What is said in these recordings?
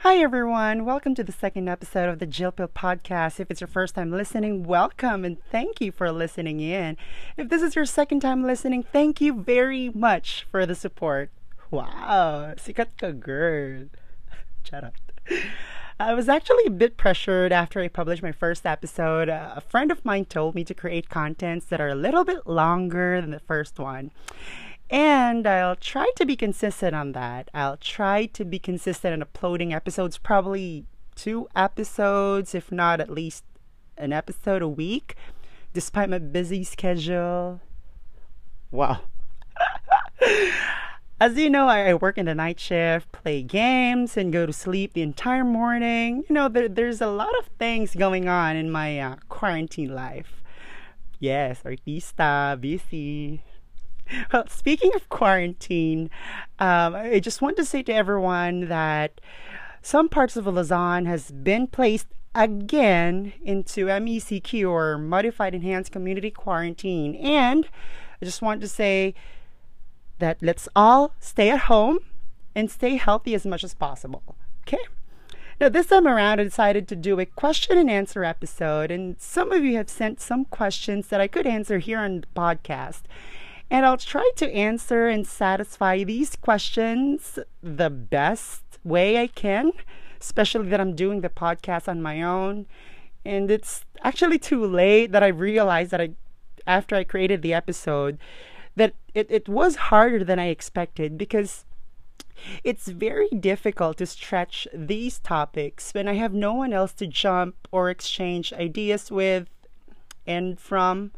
Hi everyone, welcome to the second episode of the Jill Pill Podcast. If it's your first time listening, welcome and thank you for listening in. If this is your second time listening, thank you very much for the support. Wow, sikat ka girl. Charot. I was actually a bit pressured after I published my first episode. A friend of mine told me to create contents that are a little bit longer than the first one. And I'll try to be consistent on that. I'll try to be consistent in uploading episodes, probably 2 episodes, if not at least an episode a week, despite my busy schedule. Wow. As you know, I work in the night shift, play games, and go to sleep the entire morning. You know, there's a lot of things going on in my quarantine life. Yes, artista, busy. Well, speaking of quarantine, I just want to say to everyone that some parts of Luzon has been placed again into MECQ or Modified Enhanced Community Quarantine. And I just want to say that let's all stay at home and stay healthy as much as possible. Okay? Now, this time around, I decided to do a question and answer episode. And some of you have sent some questions that I could answer here on the podcast. And I'll try to answer and satisfy these questions the best way I can, especially that I'm doing the podcast on my own. And it's actually too late that I realized that after I created the episode, that it was harder than I expected because it's very difficult to stretch these topics when I have no one else to jump or exchange ideas with and from.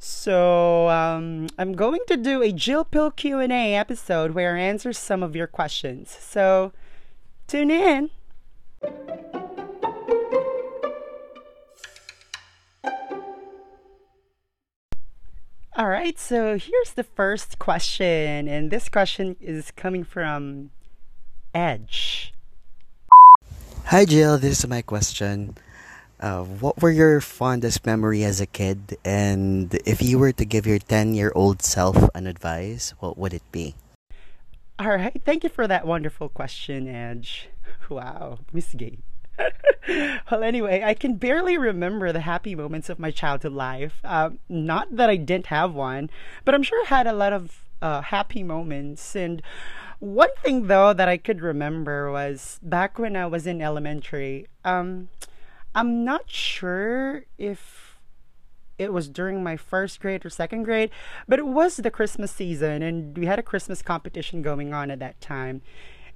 So I'm going to do a Jill Pill Q&A episode where I answer some of your questions. So tune in. All right, so here's the first question, and this question is coming from Edge. Hi Jill, this is my question. What were your fondest memory as a kid, and if you were to give your 10-year-old self an advice, what would it be? All right, thank you for that wonderful question, Edge. Wow, Miss Gay. Well, anyway, I can barely remember the happy moments of my childhood life. Not that I didn't have one, but I'm sure I had a lot of happy moments. And one thing, though, that I could remember was back when I was in elementary. I'm not sure if it was during my first grade or second grade, but it was the Christmas season, and we had a Christmas competition going on at that time.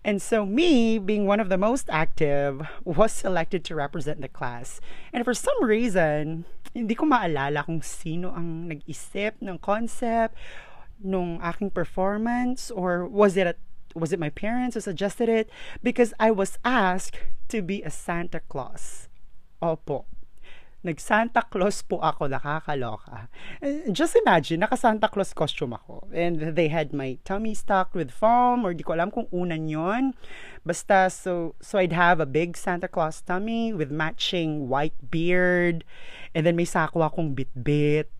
And so me, being one of the most active, was selected to represent the class. And for some reason, hindi ko maalala kung sino ang nag-isip ng concept, nung aking performance, or was it my parents who suggested it? Because I was asked to be a Santa Claus. Opo, nag-Santa Claus po ako, nakakaloka. Just imagine, naka-Santa Claus costume ako. And they had my tummy stuck with foam, or di ko alam kung unan yon. Basta, so I'd have a big Santa Claus tummy with matching white beard. And then may sako akong bit-bit.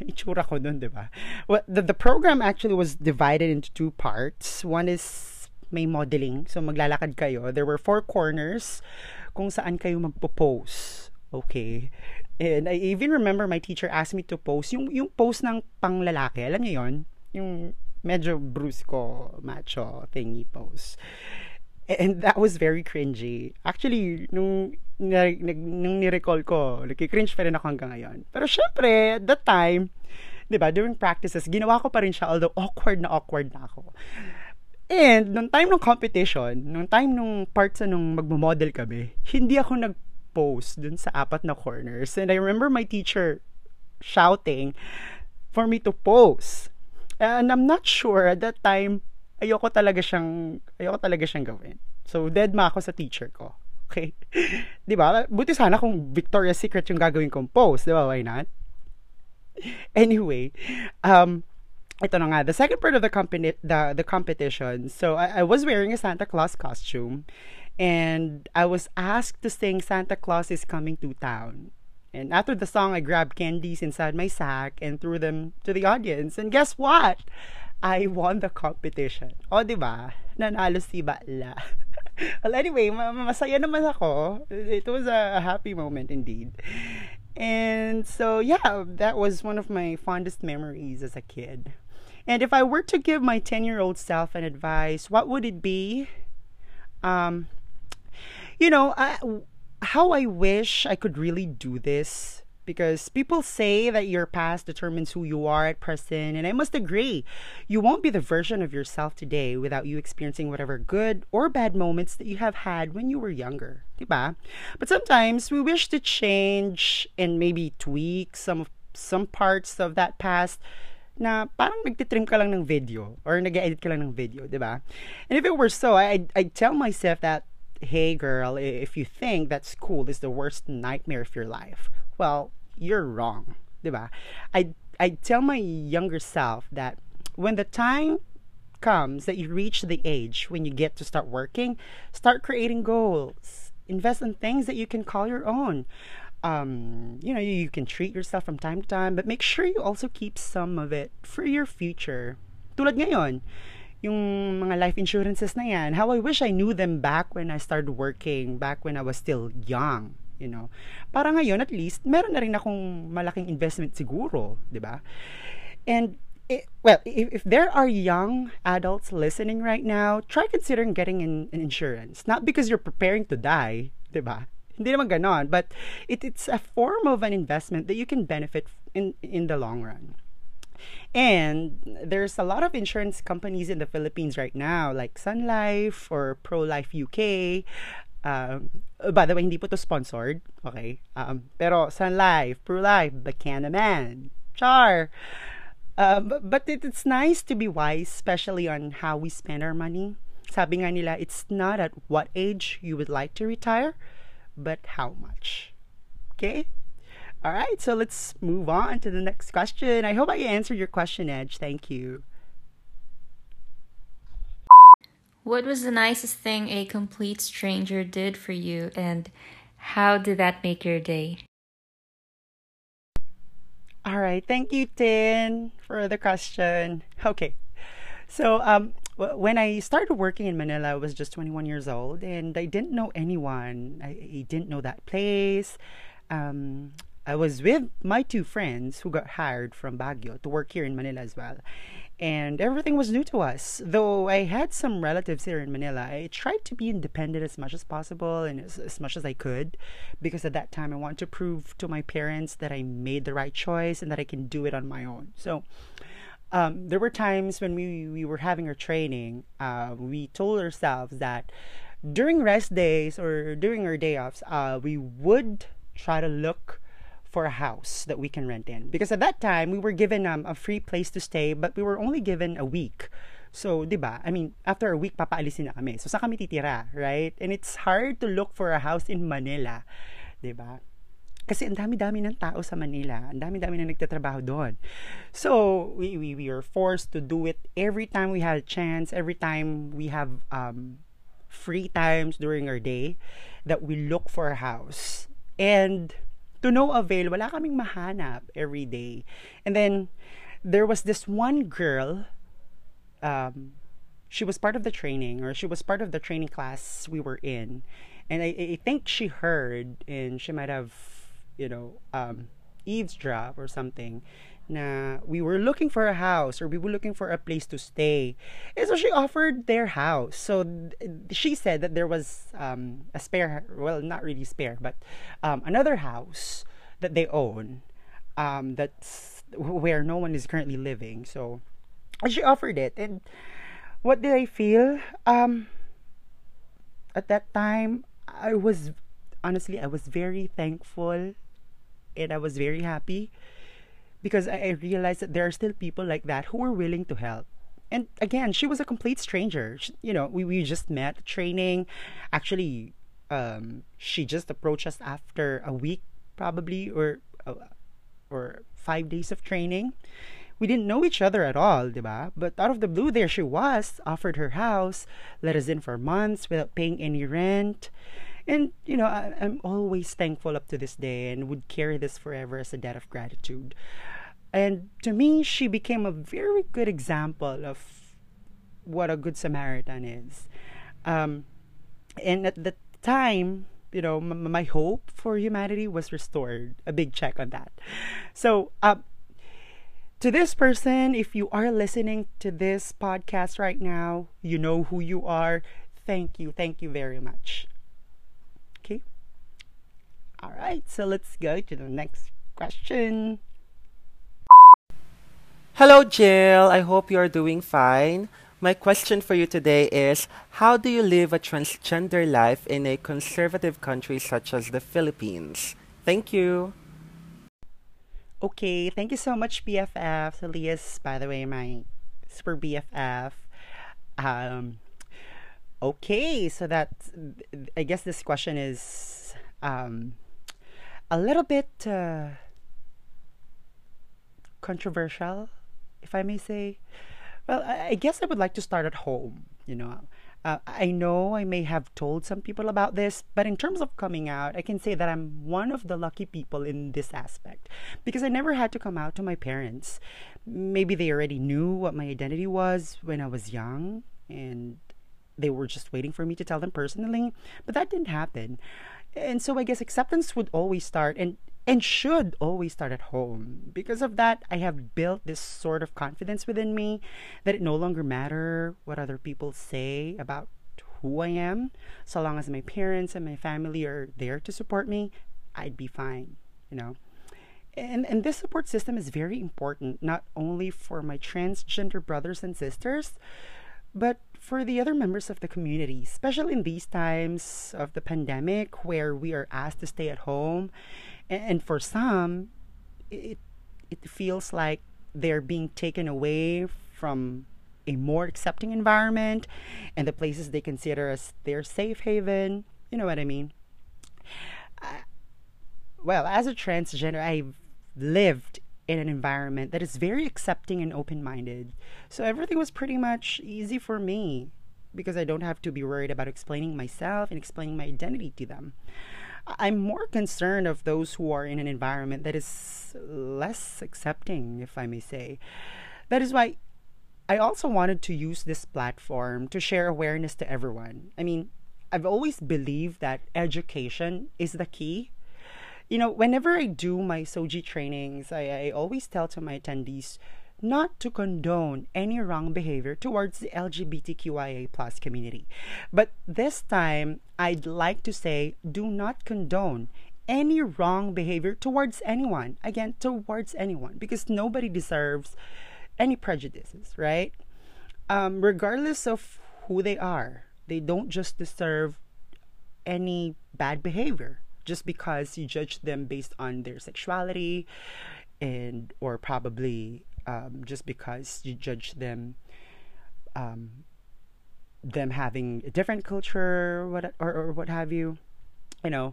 Itsura ko dun, diba? Well, the program actually was divided into 2 parts. One is may modeling. So, maglalakad kayo. There were 4 corners kung saan kayo magpo-pose. Okay. And I even remember my teacher asked me to pose. Yung pose ng panglalaki. Alam niyo yon? Yung medyo brusco, macho thingy pose. And that was very cringy. Actually, nung nirecall ko, nagki-cringe pa rin ako hanggang ngayon. Pero syempre, at that time, diba, during practices, ginawa ko pa rin siya, although awkward na ako. And, nung part sa nung magmamodel kami, hindi ako nag-post dun sa 4 corners. And I remember my teacher shouting for me to pose. And I'm not sure, at that time, ayoko talaga siyang gawin. So, deadma ako sa teacher ko. Okay? Diba? Buti sana kung Victoria's Secret yung gagawin kong pose. Diba? Why not? Anyway, ito na nga, the second part of the competition. So I was wearing a Santa Claus costume, and I was asked to sing "Santa Claus is Coming to Town." And after the song, I grabbed candies inside my sack and threw them to the audience. And guess what? I won the competition. O, diba? Nanalo si Bala. Well, anyway, masaya naman ako. It was a happy moment indeed. And so, yeah, that was one of my fondest memories as a kid. And if I were to give my 10-year-old self an advice, what would it be? How I wish I could really do this, because people say that your past determines who you are at present, and I must agree. You won't be the version of yourself today without you experiencing whatever good or bad moments that you have had when you were younger, diba? But sometimes we wish to change and maybe tweak some parts of that past na parang nagtitrim ka lang ng video or nag-edit ka lang ng video, diba? And if it were so, I'd tell myself that, hey girl, if you think that school is the worst nightmare of your life, well, you're wrong, diba? I'd tell my younger self that when the time comes that you reach the age when you get to start working, start creating goals, invest in things that you can call your own. You can treat yourself from time to time, but make sure you also keep some of it for your future. Tulad ngayon, yung mga life insurances na yan, how I wish I knew them back when I started working, back when I was still young, you know. Para ngayon, at least, meron na rin akong malaking investment siguro, diba? And, if there are young adults listening right now, try considering getting an insurance. Not because you're preparing to die, diba? Hindi naman ganon, but it's a form of an investment that you can benefit in the long run. And there's a lot of insurance companies in the Philippines right now, like Sun Life or Pro Life UK. By the way, hindi po to sponsored, okay? Pero Sun Life, Pro Life, Bacana Man, Char. But it's nice to be wise, especially on how we spend our money. Sabi nga nila, it's not at what age you would like to retire, but how much, okay? All right, so let's move on to the next question. I hope I answered your question, Edge. Thank you. What was the nicest thing a complete stranger did for you, and how did that make your day? All right, thank you, Tin, for the question. Okay, so when I started working in Manila, I was just 21 years old, and I didn't know anyone. I didn't know that place. I was with my two friends who got hired from Baguio to work here in Manila as well. And everything was new to us. Though I had some relatives here in Manila, I tried to be independent as much as possible and as much as I could, because at that time I wanted to prove to my parents that I made the right choice and that I can do it on my own. So there were times when we were having our training, we told ourselves that during rest days or during our day offs, we would try to look for a house that we can rent in, because at that time we were given a free place to stay, but we were only given a week. So diba, I mean, after a week papaalisin na kami, so saan kami titira, right? And it's hard to look for a house in Manila, diba, kasi ang dami-dami ng tao sa Manila, ang dami-dami na nagtatrabaho doon. So we were forced to do it every time we had a chance, every time we have free times during our day, that we look for a house. And to no avail, wala kaming mahanap every day. And then there was this one girl, she was part of the training, or she was part of the training class we were in, and I think she heard, and she might have, eavesdrop or something, na we were looking for a house, or we were looking for a place to stay. And so she offered their house. So she said that there was a spare, well, not really spare, but another house that they own, that's where no one is currently living. So she offered it. And what did I feel? At that time, I was very thankful, and I was very happy, because I realized that there are still people like that who are willing to help. And again, she was a complete stranger. She, we just met at training. Actually, she just approached us after a week probably, or 5 days of training. We didn't know each other at all, diba? But out of the blue, there she was, offered her house, let us in for months without paying any rent. And, I'm always thankful up to this day, and would carry this forever as a debt of gratitude. And to me, she became a very good example of what a good Samaritan is. And at the time, you know, my hope for humanity was restored. A big check on that. So, to this person, if you are listening to this podcast right now, you know who you are. Thank you. Thank you very much. Okay. All right. So let's go to the next question. Hello, Jill. I hope you are doing fine. My question for you today is, how do you live a transgender life in a conservative country such as the Philippines? Thank you. Okay, thank you so much, BFF. So Leah's, by the way, my super BFF. Okay, so that's, I guess this question is a little bit controversial, if I may say. Well, I guess I would like to start at home, you know. I know I may have told some people about this, but in terms of coming out, I can say that I'm one of the lucky people in this aspect because I never had to come out to my parents. Maybe they already knew what my identity was when I was young, and they were just waiting for me to tell them personally, but that didn't happen. And so I guess acceptance would always start and should always start at home. Because of that, I have built this sort of confidence within me that it no longer matters what other people say about who I am. So long as my parents and my family are there to support me, I'd be fine, you know. And this support system is very important, not only for my transgender brothers and sisters, but for the other members of the community, especially in these times of the pandemic where we are asked to stay at home. And for some, it feels like they're being taken away from a more accepting environment and the places they consider as their safe haven. You know what I mean? Well, as a transgender, I've lived in an environment that is very accepting and open-minded. So everything was pretty much easy for me because I don't have to be worried about explaining myself and explaining my identity to them. I'm more concerned of those who are in an environment that is less accepting, if I may say. That is why I also wanted to use this platform to share awareness to everyone. I mean, I've always believed that education is the key. You know, whenever I do my SOGI trainings, I always tell to my attendees not to condone any wrong behavior towards the LGBTQIA+ community. But this time, I'd like to say, do not condone any wrong behavior towards anyone. Again, towards anyone, because nobody deserves any prejudices, right? Regardless of who they are, they don't just deserve any bad behavior just because you judge them based on their sexuality and or probably just because you judge them having a different culture, or what have you, you know.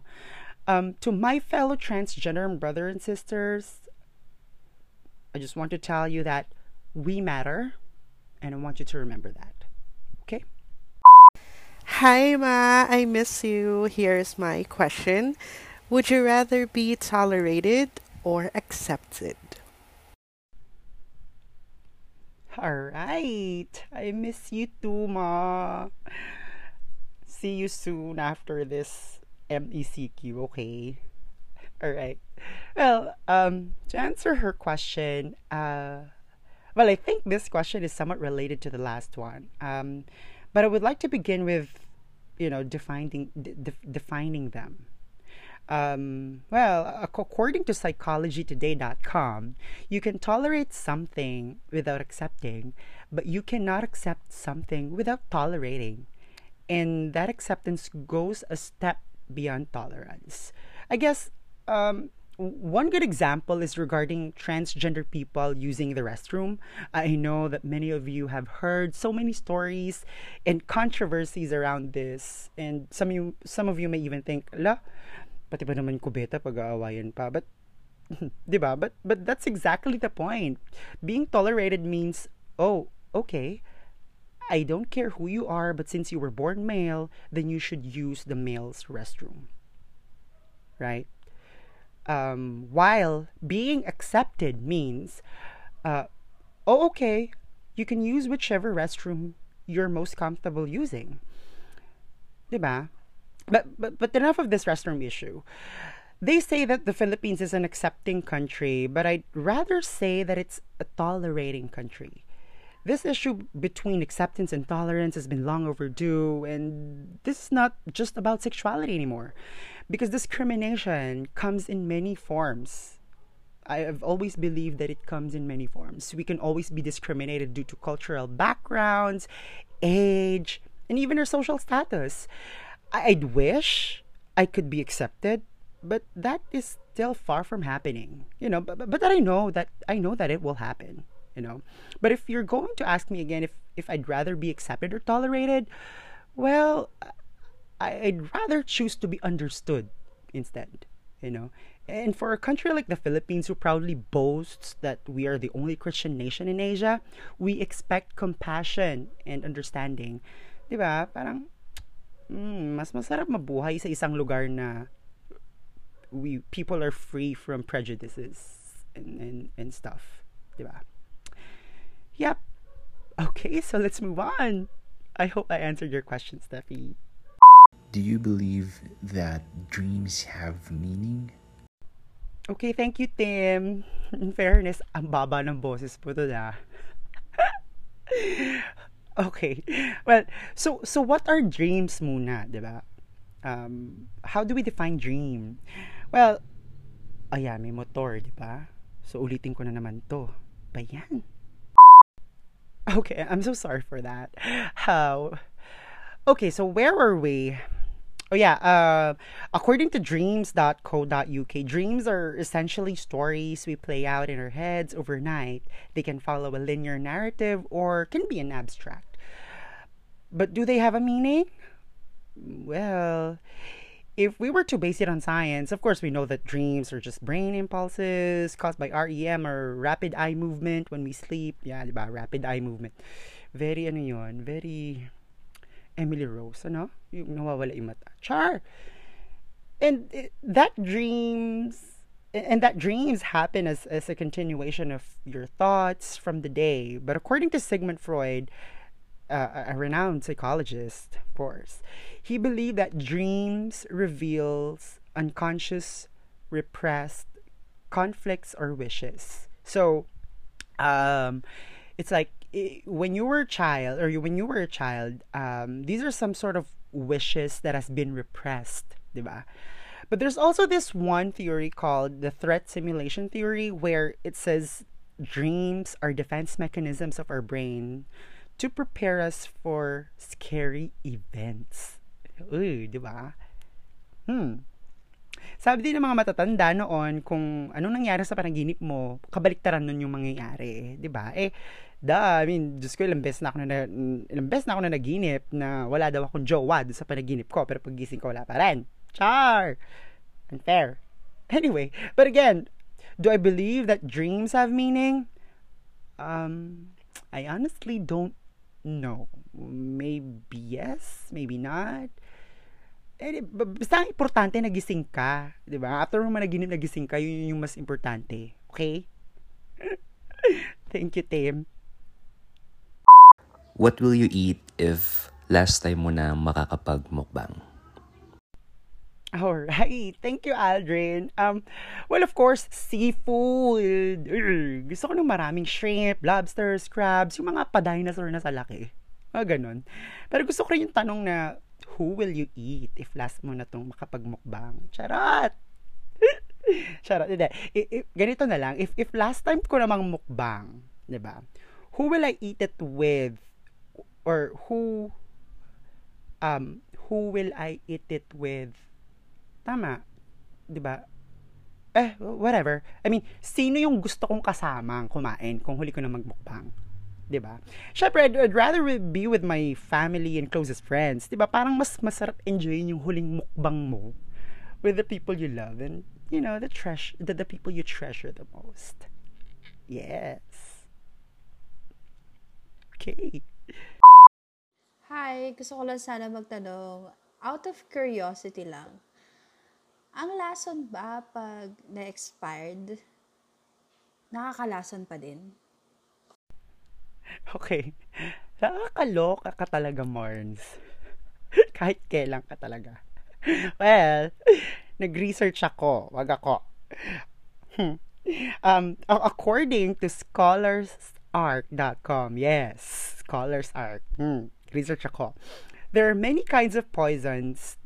To my fellow transgender brother and sisters, I just want to tell you that we matter, and I want you to remember that. Okay. Hi Ma, I miss you. Here's my question: would you rather be tolerated or accepted? All right. I miss you too, Ma. See you soon after this MECQ, okay? All right. Well, to answer her question, well, I think this question is somewhat related to the last one. But I would like to begin with, you know, defining them. Well, according to psychologytoday.com, you can tolerate something without accepting, but you cannot accept something without tolerating. And that acceptance goes a step beyond tolerance. I guess one good example is regarding transgender people using the restroom. I know that many of you have heard so many stories and controversies around this. And some of you may even think, "La, pati ba naman kubeta pag-aawayan pa." But, diba? But that's exactly the point. Being tolerated means, oh, okay, I don't care who you are, but since you were born male, then you should use the male's restroom. Right? While being accepted means, oh, okay, you can use whichever restroom you're most comfortable using. Diba? But enough of this restroom issue. They say that the Philippines is an accepting country, but I'd rather say that it's a tolerating country. This issue between acceptance and tolerance has been long overdue, and this is not just about sexuality anymore, because discrimination comes in many forms. I have always believed that it comes in many forms. We can always be discriminated due to cultural backgrounds, age, and even our social status. I'd wish I could be accepted, but that is still far from happening. You know, but that I know that it will happen. You know, but if you're going to ask me again if I'd rather be accepted or tolerated, well, I'd rather choose to be understood instead, you know. And for a country like the Philippines, who proudly boasts that we are the only Christian nation in Asia, we expect compassion and understanding. Diba? Parang, mas masarap mabuhay sa isang lugar na people are free from prejudices and stuff. Diba? Yep. Okay, so let's move on. I hope I answered your question, Steffi. Do you believe that dreams have meaning? Okay, thank you, Tim. In fairness, ang baba ng boses po to na. Okay. Well, so what are dreams muna, diba? How do we define dream? Well, ayan, may motor, diba? So ulitin ko na naman to. Bayan. Okay, I'm so sorry for that. Okay, so where were we? Oh yeah, according to dreams.co.uk, dreams are essentially stories we play out in our heads overnight. They can follow a linear narrative or can be an abstract. But do they have a meaning? Well, if we were to base it on science, of course we know that dreams are just brain impulses caused by REM, or rapid eye movement when we sleep. Yeah, diba? Rapid eye movement. Very ano yun, very Emily Rose, ano? Yung nawawala yung mata. Char! And that dreams happen as a continuation of your thoughts from the day. But according to Sigmund Freud, a renowned psychologist, of course, he believed that dreams reveals unconscious, repressed conflicts or wishes. So, it's like, when you were a child, these are some sort of wishes that has been repressed, diba? But there's also this one theory called the threat simulation theory, where it says dreams are defense mechanisms of our brain to prepare us for scary events. Ooh, diba? Sabi din ng mga matatanda noon, kung anong nangyari sa panaginip mo, kabaliktaran nun yung mangyayari, diba? I mean, Diyos ko, ilang beses na ako na naginip na wala daw akong jowa doon sa panaginip ko, pero paggising ko wala pa rin. Char! Unfair. Anyway, but again, do I believe that dreams have meaning? I honestly don't know. Maybe yes, maybe not. Basta importante nagising ka, di ba? After mo managinip nagising ka, yun yung mas importante. Okay? Thank you, Tim. What will you eat if last time mo na makakapagmukbang? Alright. Thank you, Aldrin. Well, of course, seafood. Gusto ko ng maraming shrimp, lobsters, crabs, yung mga pa-dinosaur na sa laki. Mga ganun. Pero gusto ko rin yung tanong na, who will you eat if last mo na itong makapagmukbang? Charot! Charot. Ganito na lang. If last time ko namang mukbang, diba? Who will I eat it with? Or who will I eat it with? Tama, 'di ba? Whatever. I mean, sino yung gusto kong kasamang kumain kung huli ko na magmukbang, 'di ba? Syempre, I'd rather be with my family and closest friends, 'di ba? Parang mas masarap enjoyin yung huling mukbang mo with the people you love and, you know, the people you treasure the most. Yes. Okay. Hi, gusto ko lang sana magtanong, out of curiosity lang, ang lason ba pag na-expired, nakakalason pa din? Okay. Nakakaloka ka talaga, Marns. kahit kailan ka talaga. Well, nag-research ako. Wag ako. According to scholarsark.com, yes, scholarsark. Research ako. There are many kinds of poisons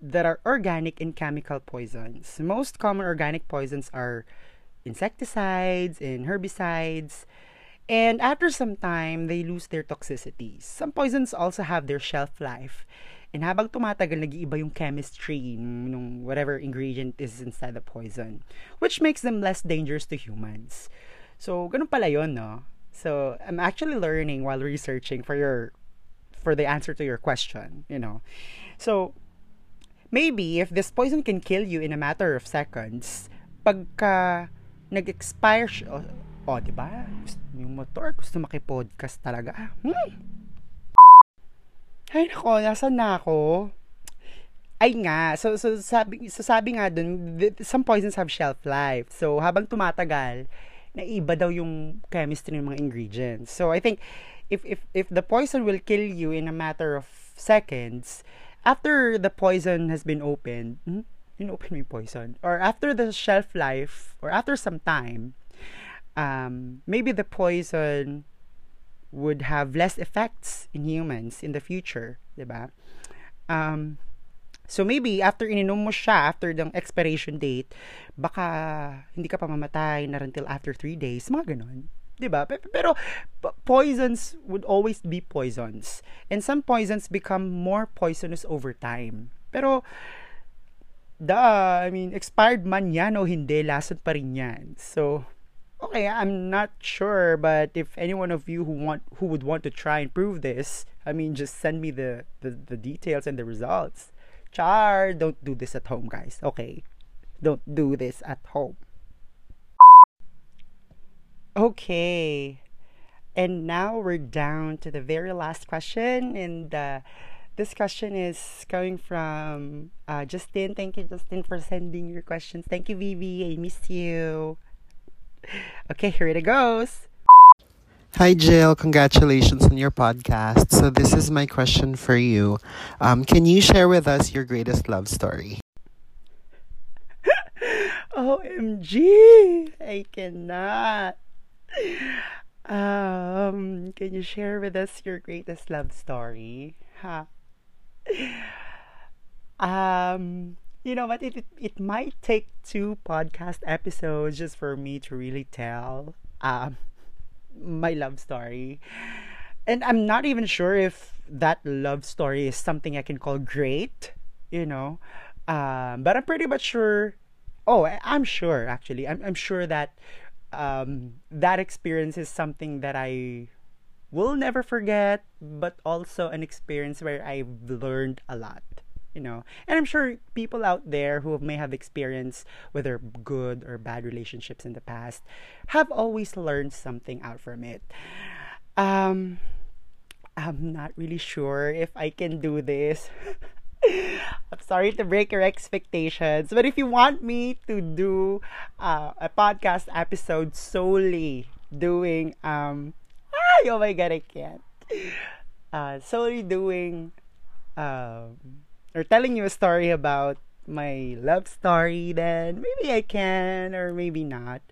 that are organic and chemical poisons. Most common organic poisons are insecticides and herbicides. And after some time, they lose their toxicity. Some poisons also have their shelf life. And habang tumatagal, nag-iiba yung chemistry nung whatever ingredient is inside the poison, which makes them less dangerous to humans. So, ganun pala yun, no? So, I'm actually learning while researching for the answer to your question, you know. So, maybe if this poison can kill you in a matter of seconds, pagka nag-expire siya, oh, diba? Yung motor, gusto makipodcast talaga. Ay nako, nasaan na ako? Ay nga, so sabi nga dun, some poisons have shelf life. So, habang tumatagal, naiba daw yung chemistry ng mga ingredients. So, I think, if the poison will kill you in a matter of seconds, after the poison has been opened, inopen mo yung poison, or after the shelf life, or after some time, maybe the poison would have less effects in humans in the future, diba? So maybe after ininom mo siya, after the expiration date, baka hindi ka pa mamatay na until after 3 days, mga ganun, diba? Pero poisons would always be poisons, and some poisons become more poisonous over time. Pero I mean, expired man yan o hindi, lasot pa rin yan. So okay, I'm not sure, but if any one of you who would want to try and prove this, I mean, just send me the details and the results. Char, don't do this at home, guys. Okay, don't do this at home. Okay, and now we're down to the very last question, and this question is coming from Justin. Thank you, Justin, for sending your questions. Thank you, Vivi. I miss you. Okay, here it goes. Hi Jill, congratulations on your podcast. So this is my question for you. Can you share with us your greatest love story? OMG, I cannot. Can you share with us your greatest love story? Huh. You know what, it might take 2 podcast episodes just for me to really tell my love story. And I'm not even sure if that love story is something I can call great, you know. But I'm pretty much sure. Oh, I'm sure, actually. I'm sure that that experience is something that I will never forget, but also an experience where I've learned a lot. You know, and I'm sure people out there who may have experienced whether good or bad relationships in the past have always learned something out from it. I'm not really sure if I can do this. I'm sorry to break your expectations, but if you want me to do a podcast episode solely doing oh my god, I can't solely doing or telling you a story about my love story, then maybe I can or maybe not.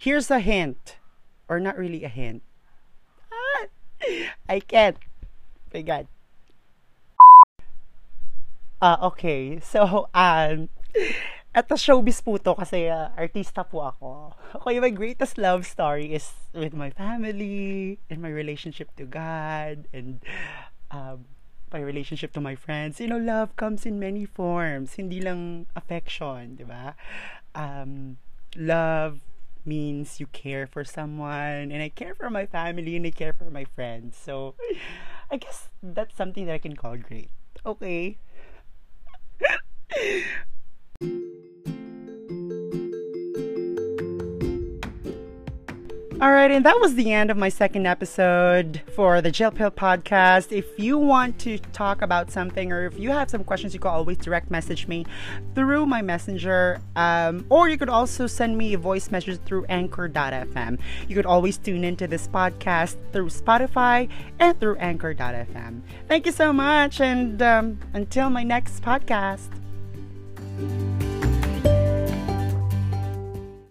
Here's a hint, or not really a hint. I can't. My god. Okay, so eto showbiz po to kasi artista po ako. Okay, my greatest love story is with my family and my relationship to God and my relationship to my friends. You know, love comes in many forms, hindi lang affection, di ba? Love means you care for someone, and I care for my family and I care for my friends. So I guess that's something that I can call great. Okay. All right, and that was the end of my second episode for the Jill Pill Podcast. If you want to talk about something, or if you have some questions, you can always direct message me through my messenger, or you could also send me a voice message through Anchor.fm. You could always tune into this podcast through Spotify and through Anchor.fm. Thank you so much, and until my next podcast.